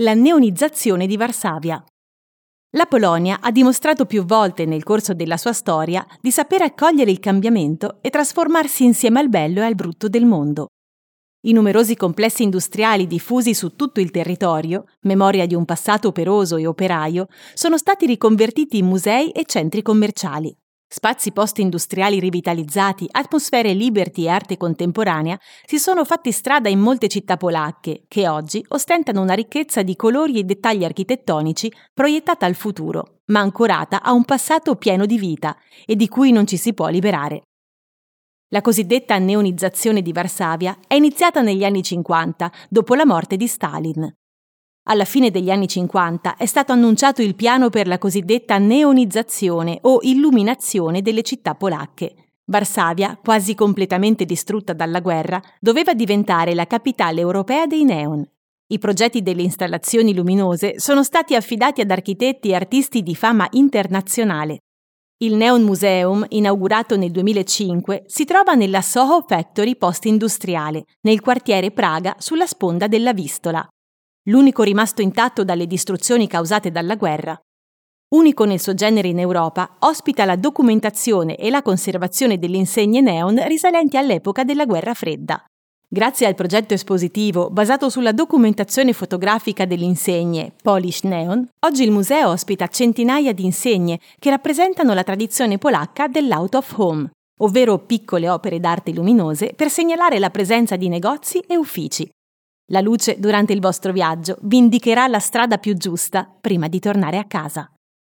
la neonizzazione di Varsavia. La Polonia ha dimostrato più volte nel corso della sua storia di saper accogliere il cambiamento e trasformarsi insieme al bello e al brutto del mondo. I numerosi complessi industriali diffusi su tutto il territorio, memoria di un passato operoso e operaio, sono stati riconvertiti in musei e centri commerciali. Spazi post-industriali rivitalizzati, atmosfere liberty e arte contemporanea si sono fatti strada in molte città polacche, che oggi ostentano una ricchezza di colori e dettagli architettonici proiettata al futuro, ma ancorata a un passato pieno di vita e di cui non ci si può liberare. La cosiddetta neonizzazione di Varsavia è iniziata negli anni 50, dopo la morte di Stalin. Alla fine degli anni 50 è stato annunciato il piano per la cosiddetta neonizzazione o illuminazione delle città polacche. Varsavia, quasi completamente distrutta dalla guerra, doveva diventare la capitale europea dei neon. I progetti delle installazioni luminose sono stati affidati ad architetti e artisti di fama internazionale. Il Neon Muzeum, inaugurato nel 2005, si trova nella Soho Factory post-industriale, nel quartiere Praga, sulla sponda della Vistola. L'unico rimasto intatto dalle distruzioni causate dalla guerra. Unico nel suo genere in Europa, ospita la documentazione e la conservazione delle insegne neon risalenti all'epoca della Guerra Fredda. Grazie al progetto espositivo basato sulla documentazione fotografica delle insegne Polish Neon, oggi il museo ospita centinaia di insegne che rappresentano la tradizione polacca dell'out of home, ovvero piccole opere d'arte luminose per segnalare la presenza di negozi e uffici. La luce durante il vostro viaggio vi indicherà la strada più giusta prima di tornare a casa.